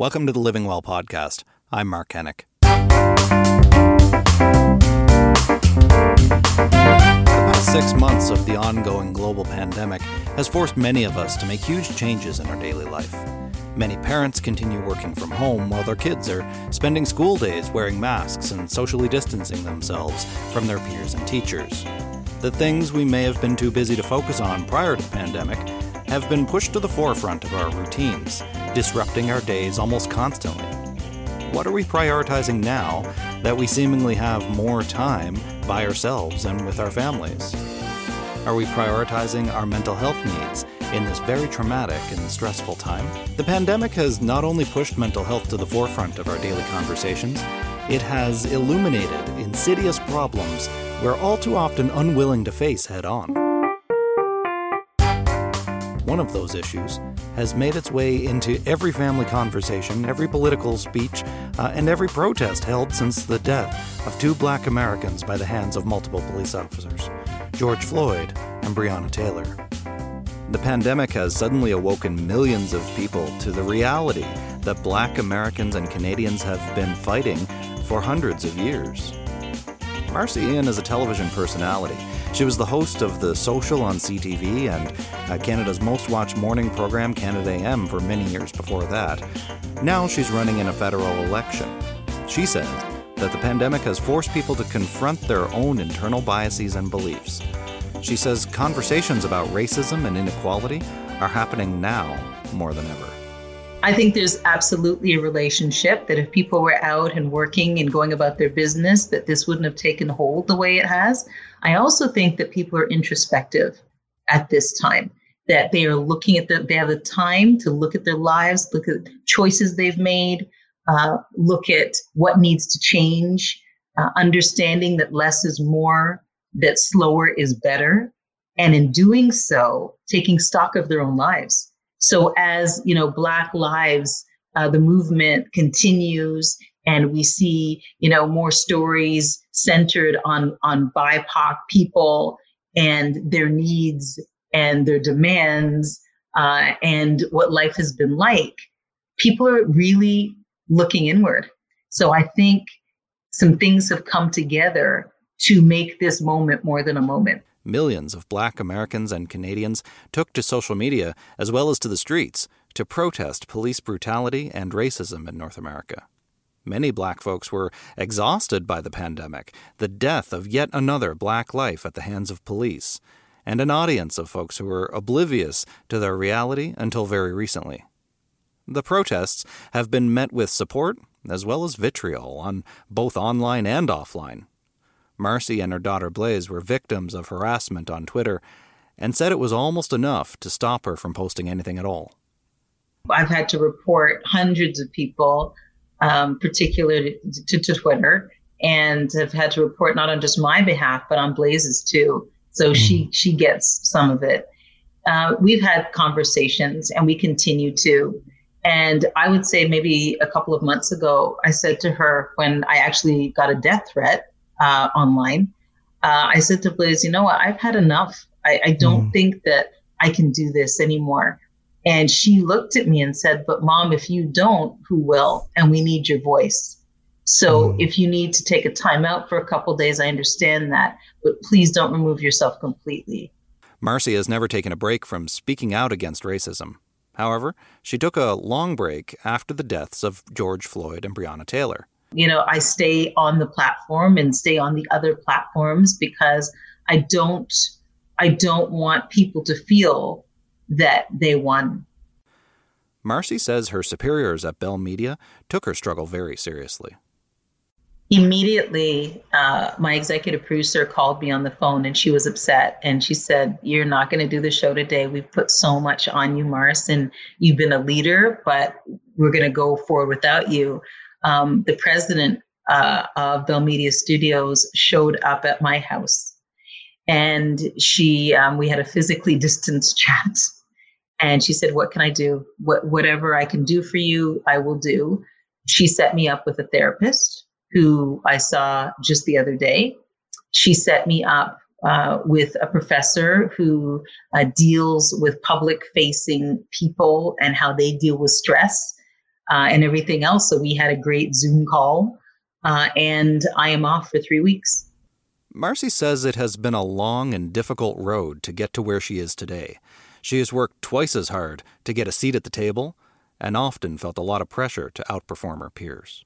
Welcome to the Living Well Podcast. I'm Mark Henick. The past 6 months of the ongoing global pandemic has forced many of us to make huge changes in our daily life. Many parents continue working from home while their kids are spending school days wearing masks and socially distancing themselves from their peers and teachers. The things we may have been too busy to focus on prior to the pandemic have been pushed to the forefront of our routines, disrupting our days almost constantly. What are we prioritizing now that we seemingly have more time by ourselves and with our families? Are we prioritizing our mental health needs in this very traumatic and stressful time? The pandemic has not only pushed mental health to the forefront of our daily conversations, it has illuminated insidious problems we're all too often unwilling to face head-on. One of those issues has made its way into every family conversation, every political speech, and every protest held since the death of two black Americans by the hands of multiple police officers, George Floyd and Breonna Taylor. The pandemic has suddenly awoken millions of people to the reality that black Americans and Canadians have been fighting for hundreds of years. Marci Ien is a television personality. She was the host of The Social on CTV and Canada's most-watched morning program, Canada AM, for many years before that. Now she's running in a federal election. She says that the pandemic has forced people to confront their own internal biases and beliefs. She says conversations about racism and inequality are happening now more than ever. I think there's absolutely a relationship that if people were out and working and going about their business, that this wouldn't have taken hold the way it has. I also think that people are introspective at this time, that they are looking at they have the time to look at their lives, look at choices they've made, look at what needs to change, understanding that less is more, that slower is better. And in doing so, taking stock of their own lives. So as, Black Lives, the movement continues and we see, more stories centered on BIPOC people and their needs and their demands and what life has been like, people are really looking inward. So I think some things have come together to make this moment more than a moment. Millions of black Americans and Canadians took to social media as well as to the streets to protest police brutality and racism in North America. Many black folks were exhausted by the pandemic, the death of yet another black life at the hands of police, and an audience of folks who were oblivious to their reality until very recently. The protests have been met with support as well as vitriol on both online and offline. Marci and her daughter Blaze were victims of harassment on Twitter and said it was almost enough to stop her from posting anything at all. I've had to report hundreds of people, particularly to Twitter, and have had to report not on just my behalf, but on Blaze's too. So she gets some of it. We've had conversations and we continue to. And I would say maybe a couple of months ago, I said to her when I actually got a death threat, online. I said to Blaze, what, I've had enough. I don't think that I can do this anymore. And she looked at me and said, but Mom, if you don't, who will? And we need your voice. So if you need to take a time out for a couple of days, I understand that, but please don't remove yourself completely. Marci has never taken a break from speaking out against racism. However, she took a long break after the deaths of George Floyd and Breonna Taylor. I stay on the platform and stay on the other platforms because I don't want people to feel that they won. Marci says her superiors at Bell Media took her struggle very seriously. Immediately, my executive producer called me on the phone and she was upset. And she said, you're not going to do the show today. We've put so much on you, Marci, and you've been a leader, but we're going to go forward without you. The president of Bell Media Studios showed up at my house and we had a physically distanced chat and she said, what can I do? Whatever I can do for you, I will do. She set me up with a therapist who I saw just the other day. She set me up with a professor who deals with public facing people and how they deal with stress. and everything else. So we had a great Zoom call, and I am off for 3 weeks. Marci says it has been a long and difficult road to get to where she is today. She has worked twice as hard to get a seat at the table and often felt a lot of pressure to outperform her peers.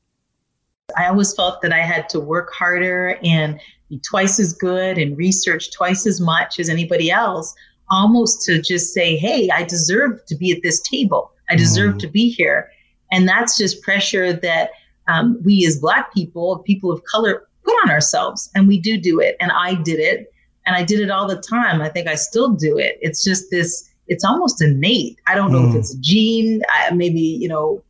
I always felt that I had to work harder and be twice as good and research twice as much as anybody else, almost to just say, hey, I deserve to be at this table. I deserve to be here. And that's just pressure that we as Black people, people of color, put on ourselves. And we do it. And I did it. And I did it all the time. I think I still do it. It's just this, it's almost innate. I don't know if it's a gene, maybe, you know,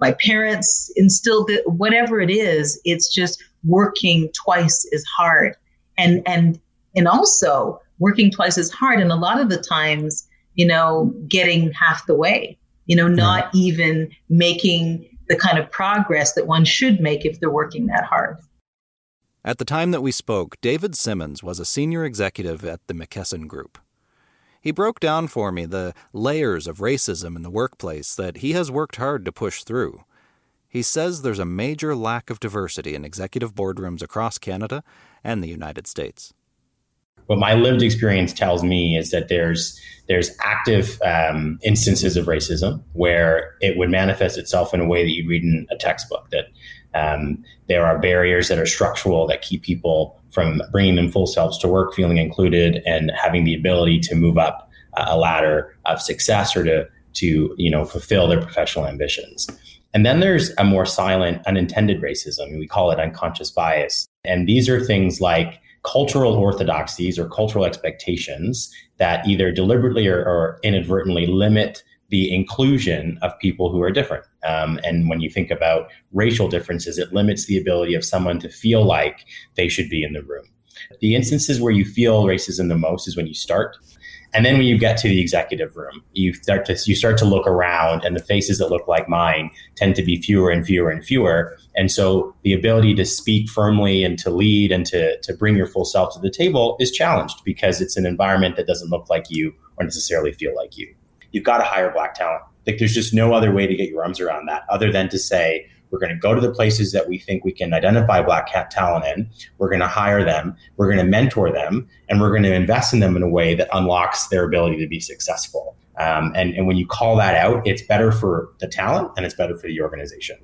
my parents instilled it, whatever it is, it's just working twice as hard. And also working twice as hard. And a lot of the times, you know, getting half the way, you know, not even making the kind of progress that one should make if they're working that hard. At the time that we spoke, David Simmons was a senior executive at the McKesson Group. He broke down for me the layers of racism in the workplace that he has worked hard to push through. He says there's a major lack of diversity in executive boardrooms across Canada and the United States. What my lived experience tells me is that there's active instances of racism where it would manifest itself in a way that you read in a textbook, that there are barriers that are structural that keep people from bringing them full selves to work, feeling included and having the ability to move up a ladder of success or to you know, fulfill their professional ambitions. And then there's a more silent, unintended racism. We call it unconscious bias. And these are things like cultural orthodoxies or cultural expectations that either deliberately or inadvertently limit the inclusion of people who are different. And when you think about racial differences, it limits the ability of someone to feel like they should be in the room. The instances where you feel racism the most is when you start. And then when you get to the executive room, you start to look around, and the faces that look like mine tend to be fewer and fewer and fewer. And so the ability to speak firmly and to lead and to bring your full self to the table is challenged because it's an environment that doesn't look like you or necessarily feel like you. You've got to hire Black talent. Like, there's just no other way to get your arms around that other than to say, we're going to go to the places that we think we can identify Black talent in. We're going to hire them. We're going to mentor them. And we're going to invest in them in a way that unlocks their ability to be successful. And when you call that out, it's better for the talent and it's better for the organization.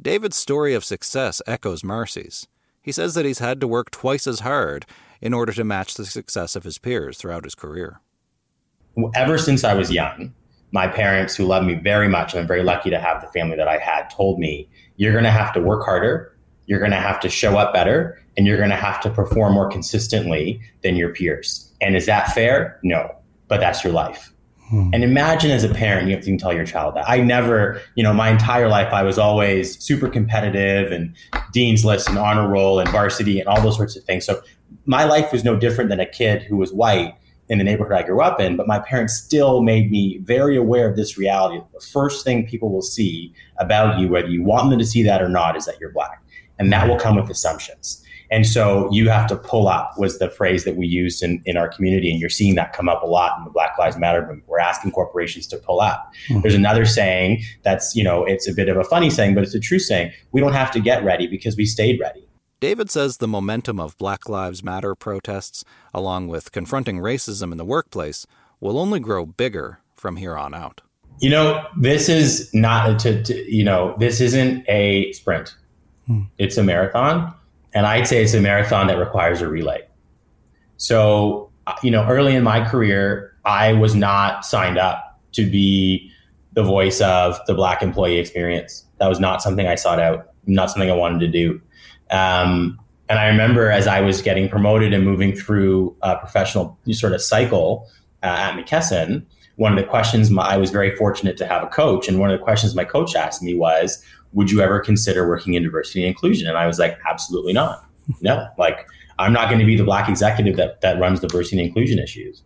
David's story of success echoes Marci's. He says that he's had to work twice as hard in order to match the success of his peers throughout his career. Ever since I was young, my parents, who love me very much, and I'm very lucky to have the family that I had, told me, you're going to have to work harder, you're going to have to show up better, and you're going to have to perform more consistently than your peers. And is that fair? No, but that's your life. And imagine as a parent, you have to even tell your child that. I never, you know, my entire life, I was always super competitive and dean's list and honor roll and varsity and all those sorts of things. So my life was no different than a kid who was white in the neighborhood I grew up in, but my parents still made me very aware of this reality. The first thing people will see about you, whether you want them to see that or not, is that you're Black. And that will come with assumptions. And so you have to pull up was the phrase that we used in our community. And you're seeing that come up a lot in the Black Lives Matter movement. We're asking corporations to pull up. There's another saying that's, you know, it's a bit of a funny saying, but it's a true saying. We don't have to get ready because we stayed ready. David says the momentum of Black Lives Matter protests, along with confronting racism in the workplace, will only grow bigger from here on out. You know, this is not, this isn't a sprint. It's a marathon. And I'd say it's a marathon that requires a relay. So, you know, early in my career, I was not signed up to be the voice of the Black employee experience. That was not something I sought out, not something I wanted to do. And I remember as I was getting promoted and moving through a professional sort of cycle at McKesson, one of the questions I was very fortunate to have a coach. And one of the questions my coach asked me was, would you ever consider working in diversity and inclusion? And I was like, absolutely not. No, like, I'm not going to be the Black executive that runs diversity and inclusion issues.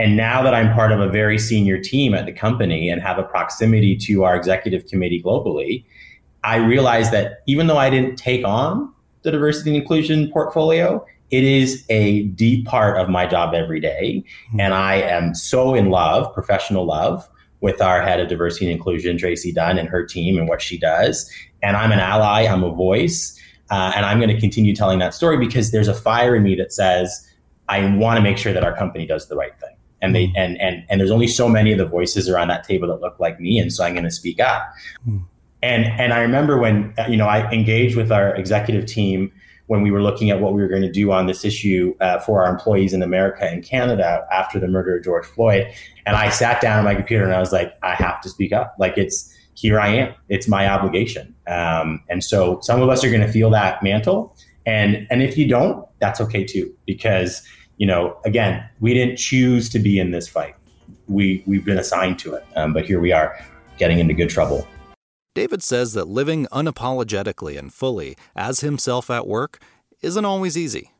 And now that I'm part of a very senior team at the company and have a proximity to our executive committee globally, I realized that even though I didn't take on the diversity and inclusion portfolio, it is a deep part of my job every day. And I am so in love, professional love, with our head of diversity and inclusion, Tracy Dunn, and her team and what she does. And I'm an ally, I'm a voice, and I'm going to continue telling that story because there's a fire in me that says, I want to make sure that our company does the right thing. And they and there's only so many of the voices around that table that look like me, and so I'm going to speak up. And I remember when, you know, I engaged with our executive team when we were looking at what we were going to do on this issue for our employees in America and Canada after the murder of George Floyd. And I sat down at my computer and I was like, I have to speak up. Like, it's here I am. It's my obligation. And so some of us are going to feel that mantle. And if you don't, that's okay too, because, you know, again, we didn't choose to be in this fight. We've been assigned to it, but here we are getting into good trouble. David says that living unapologetically and fully as himself at work isn't always easy,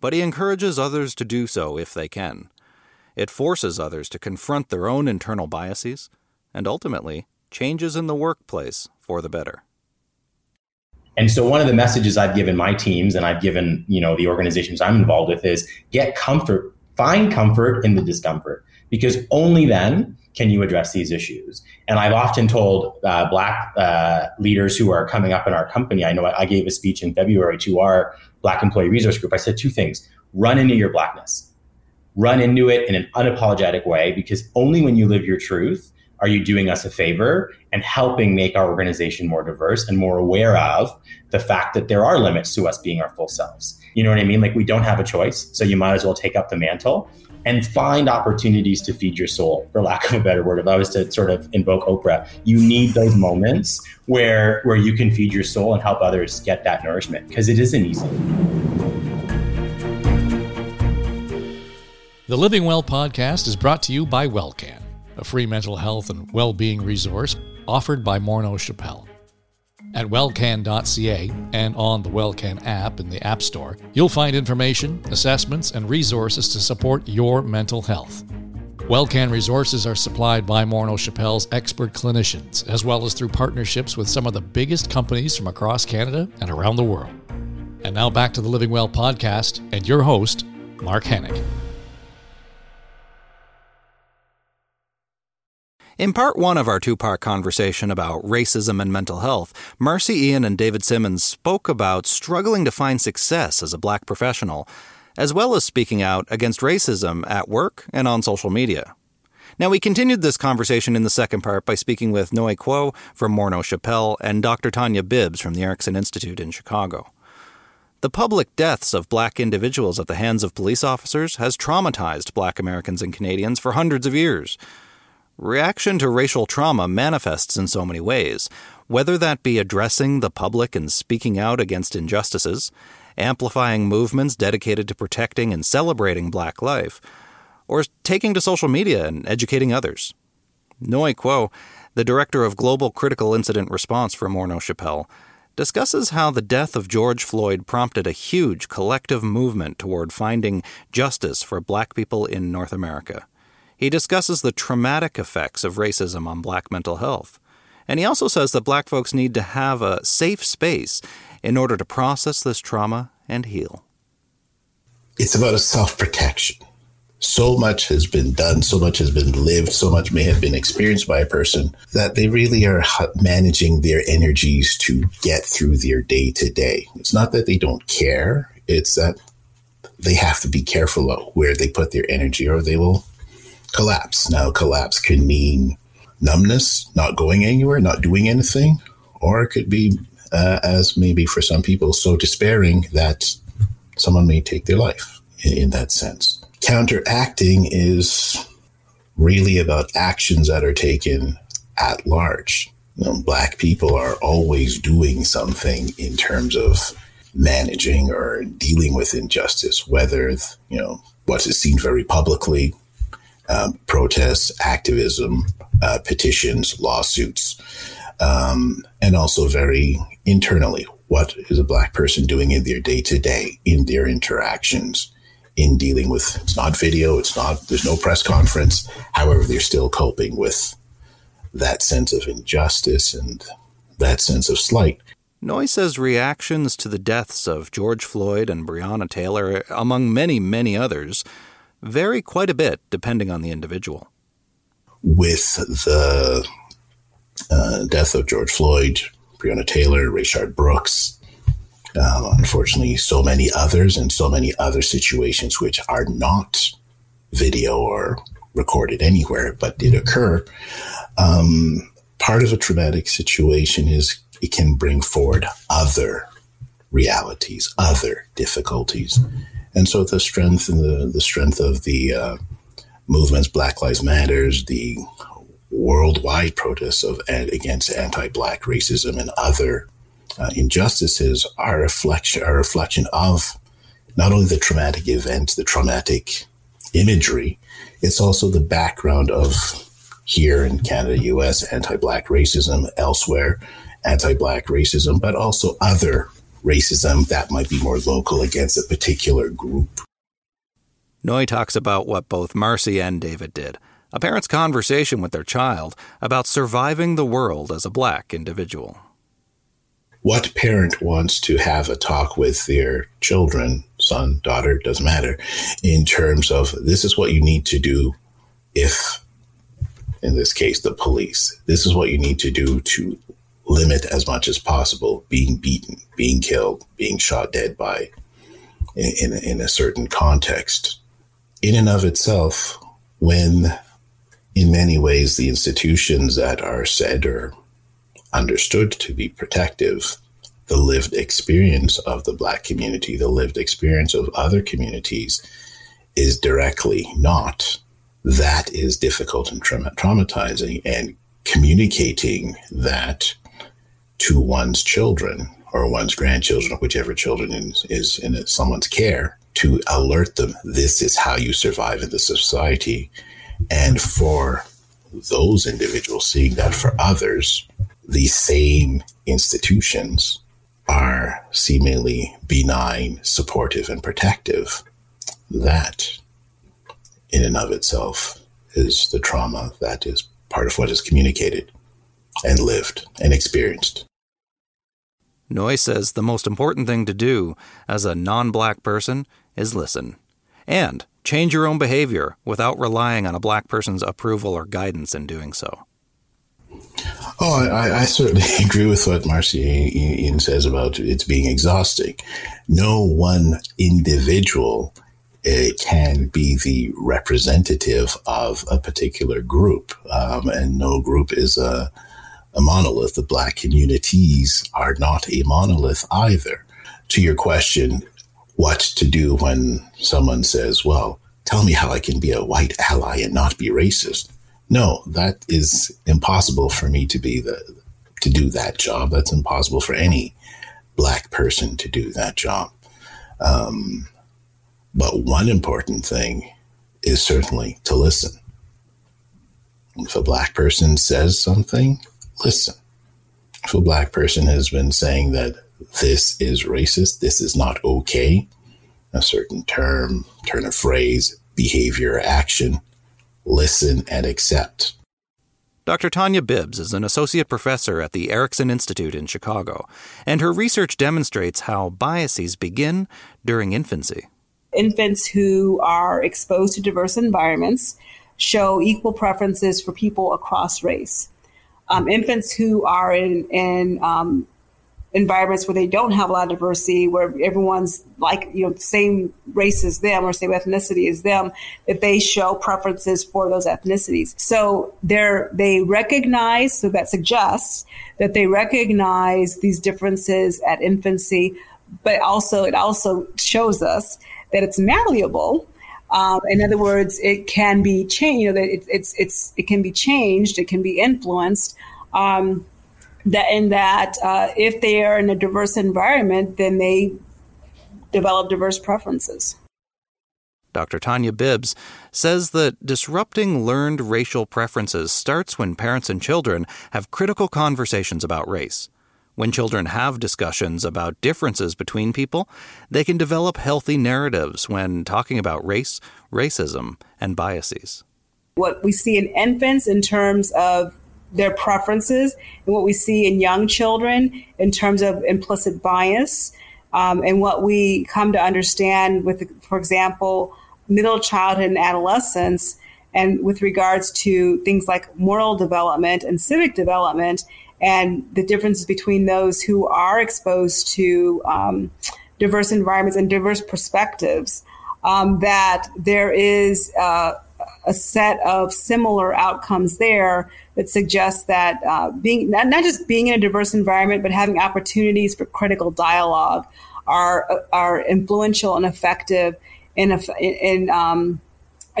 but he encourages others to do so if they can. It forces others to confront their own internal biases and ultimately changes in the workplace for the better. And so one of the messages I've given my teams and I've given, you know, the organizations I'm involved with is get comfort, find comfort in the discomfort, because only then can you address these issues. And I've often told Black leaders who are coming up in our company, I know I gave a speech in February to our Black Employee Resource Group. I said two things: run into your Blackness, run into it in an unapologetic way, because only when you live your truth are you doing us a favor and helping make our organization more diverse and more aware of the fact that there are limits to us being our full selves. You know what I mean? Like, we don't have a choice, so you might as well take up the mantle and find opportunities to feed your soul, for lack of a better word. If I was to sort of invoke Oprah, you need those moments where you can feed your soul and help others get that nourishment, because it isn't easy. The Living Well podcast is brought to you by Wellcan, a free mental health and well-being resource offered by Morneau Shepell. At wellcan.ca and on the Wellcan app in the App Store, you'll find information, assessments, and resources to support your mental health. Wellcan resources are supplied by Morneau Shepell's expert clinicians, as well as through partnerships with some of the biggest companies from across Canada and around the world. And now back to the Living Well podcast and your host, Mark Henick. In part one of our two-part conversation about racism and mental health, Marci Ien and David Simmons spoke about struggling to find success as a Black professional, as well as speaking out against racism at work and on social media. Now, we continued this conversation in the second part by speaking with Nohee Quo from Morneau Shepell and Dr. Tanya Bibbs from the Erickson Institute in Chicago. The public deaths of Black individuals at the hands of police officers has traumatized Black Americans and Canadians for hundreds of years. Reaction to racial trauma manifests in so many ways, whether that be addressing the public and speaking out against injustices, amplifying movements dedicated to protecting and celebrating Black life, or taking to social media and educating others. Nohee Quo, the director of Global Critical Incident Response for Morneau Shepell, discusses how the death of George Floyd prompted a huge collective movement toward finding justice for Black people in North America. He discusses the traumatic effects of racism on Black mental health. And he also says that Black folks need to have a safe space in order to process this trauma and heal. It's about a self-protection. So much has been done, so much has been lived, so much may have been experienced by a person that they really are managing their energies to get through their day-to-day. It's not that they don't care. It's that they have to be careful of where they put their energy, or they will collapse. Now, collapse can mean numbness, not going anywhere, not doing anything, or it could be, as maybe for some people, so despairing that someone may take their life in that sense. Counteracting is really about actions that are taken at large. You know, Black people are always doing something in terms of managing or dealing with injustice, whether, you know, what is seen very publicly, protests, activism, petitions, lawsuits, and also very internally, what is a Black person doing in their day-to-day, in their interactions, in dealing with, it's not video, it's not, there's no press conference. However, they're still coping with that sense of injustice and that sense of slight. Nohee says reactions to the deaths of George Floyd and Breonna Taylor, among many, many others, vary quite a bit depending on the individual. with the death of George Floyd, Breonna Taylor, Rayshard Brooks, unfortunately, so many others, and so many other situations which are not video or recorded anywhere, but did occur. Part of a traumatic situation is it can bring forward other realities, other difficulties. And so the strength and the strength of the movements, Black Lives Matter, the worldwide protests of against anti-Black racism and other injustices are a reflection of not only the traumatic event, the traumatic imagery, it's also the background of here in Canada, US, anti-Black racism, elsewhere, anti-Black racism, but also other racism that might be more local against a particular group. Nohee talks about what both Marci and David did, a parent's conversation with their child about surviving the world as a Black individual. What parent wants to have a talk with their children, son, daughter, doesn't matter, in terms of this is what you need to do if, in this case, the police, this is what you need to do to limit as much as possible being beaten, being killed, being shot dead by in a certain context. In and of itself, when in many ways the institutions that are said or understood to be protective, the lived experience of the Black community, the lived experience of other communities is directly not. That is difficult and traumatizing, and communicating that to one's children or one's grandchildren, whichever children is in someone's care, to alert them, this is how you survive in the society. And for those individuals, seeing that for others, these same institutions are seemingly benign, supportive, and protective. That, in and of itself, is the trauma that is part of what is communicated and lived and experienced. Nohee says the most important thing to do as a non-Black person is listen and change your own behavior without relying on a Black person's approval or guidance in doing so. Oh, I certainly agree with what Marci Ien says about it being exhausting. No one individual can be the representative of a particular group, and no group is a monolith. The Black communities are not a monolith either. To your question, what to do when someone says, well, tell me how I can be a white ally and not be racist. No, that is impossible for me to be to do that job. That's impossible for any Black person to do that job. But one important thing is certainly to listen. If a Black person says something, listen. If a Black person has been saying that this is racist, this is not okay, a certain term, turn of phrase, behavior, action, listen and accept. Dr. Tanya Bibbs is an associate professor at the Erickson Institute in Chicago, and her research demonstrates how biases begin during infancy. Infants who are exposed to diverse environments show equal preferences for people across race. Infants who are in environments where they don't have a lot of diversity, where everyone's like, same race as them or same ethnicity as them, that they show preferences for those ethnicities. So they recognize, so that suggests that they recognize these differences at infancy, but also it also shows us that it's malleable. In other words, it can be changed. It can be changed. It can be influenced. If they are in a diverse environment, then they develop diverse preferences. Dr. Tanya Bibbs says that disrupting learned racial preferences starts when parents and children have critical conversations about race. When children have discussions about differences between people, they can develop healthy narratives when talking about race, racism, and biases. What we see in infants in terms of their preferences, and what we see in young children in terms of implicit bias, and what we come to understand with, for example, middle childhood and adolescence and with regards to things like moral development and civic development, and the differences between those who are exposed to diverse environments and diverse perspectives, that there is a set of similar outcomes there that suggests that being not just being in a diverse environment, but having opportunities for critical dialogue are influential and effective in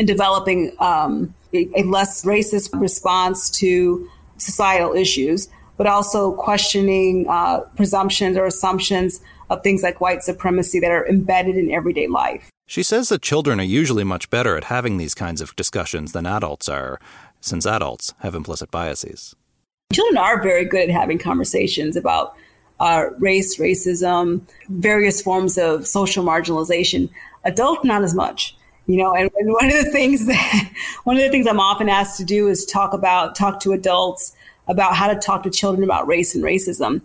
developing a less racist response to societal issues, but also questioning presumptions or assumptions of things like white supremacy that are embedded in everyday life. She says that children are usually much better at having these kinds of discussions than adults are, since adults have implicit biases. Children are very good at having conversations about race, racism, various forms of social marginalization. Adults, not as much. You know, and one of the things I'm often asked to do is talk to adults about how to talk to children about race and racism.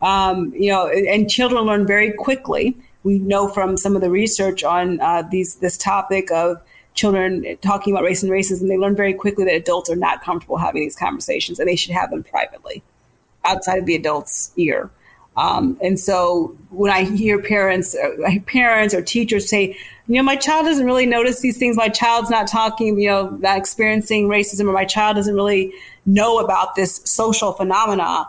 And children learn very quickly. We know from some of the research on this topic of children talking about race and racism, they learn very quickly that adults are not comfortable having these conversations, and they should have them privately, outside of the adult's ear. And so when I hear parents or teachers say, you know, my child doesn't really notice these things. My child's not talking, not experiencing racism, or my child doesn't really know about this social phenomena.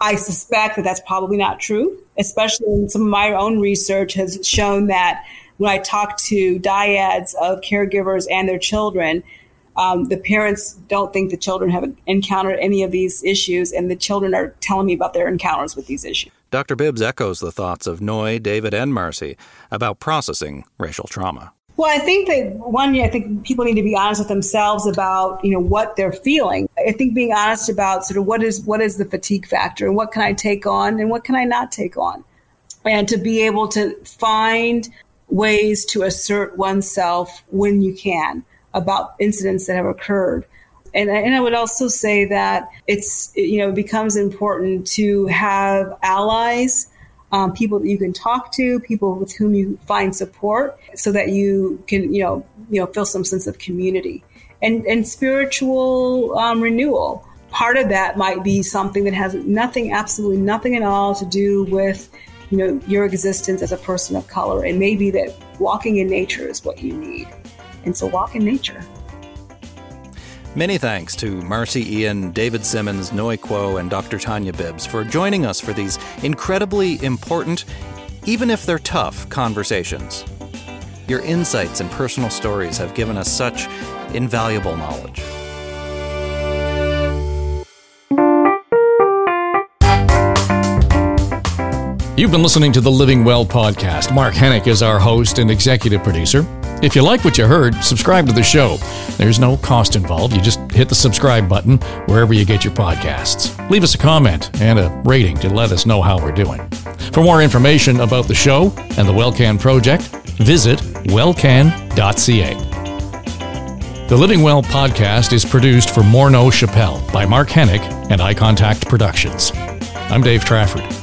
I suspect that that's probably not true, especially when some of my own research has shown that when I talk to dyads of caregivers and their children, the parents don't think the children have encountered any of these issues, and the children are telling me about their encounters with these issues. Dr. Bibbs echoes the thoughts of Nohee, David, and Marci about processing racial trauma. Well, I think that I think people need to be honest with themselves about, what they're feeling. I think being honest about sort of what is the fatigue factor, and what can I take on and what can I not take on? And to be able to find ways to assert oneself when you can about incidents that have occurred. And I would also say that it becomes important to have allies, people that you can talk to, people with whom you find support, so that you can, feel some sense of community and spiritual renewal. Part of that might be something that has absolutely nothing at all to do with, your existence as a person of color. And maybe that walking in nature is what you need. And so walk in nature. Many thanks to Marci Ien, David Simmons, Nohee Quo, and Dr. Tanya Bibbs for joining us for these incredibly important, even if they're tough, conversations. Your insights and personal stories have given us such invaluable knowledge. You've been listening to the Living Well podcast. Mark Henick is our host and executive producer. If you like what you heard, subscribe to the show. There's no cost involved. You just hit the subscribe button wherever you get your podcasts. Leave us a comment and a rating to let us know how we're doing. For more information about the show and the Wellcan project, visit wellcan.ca. The Living Well podcast is produced for Morneau Shepell by Mark Henick and Eye Contact Productions. I'm Dave Trafford.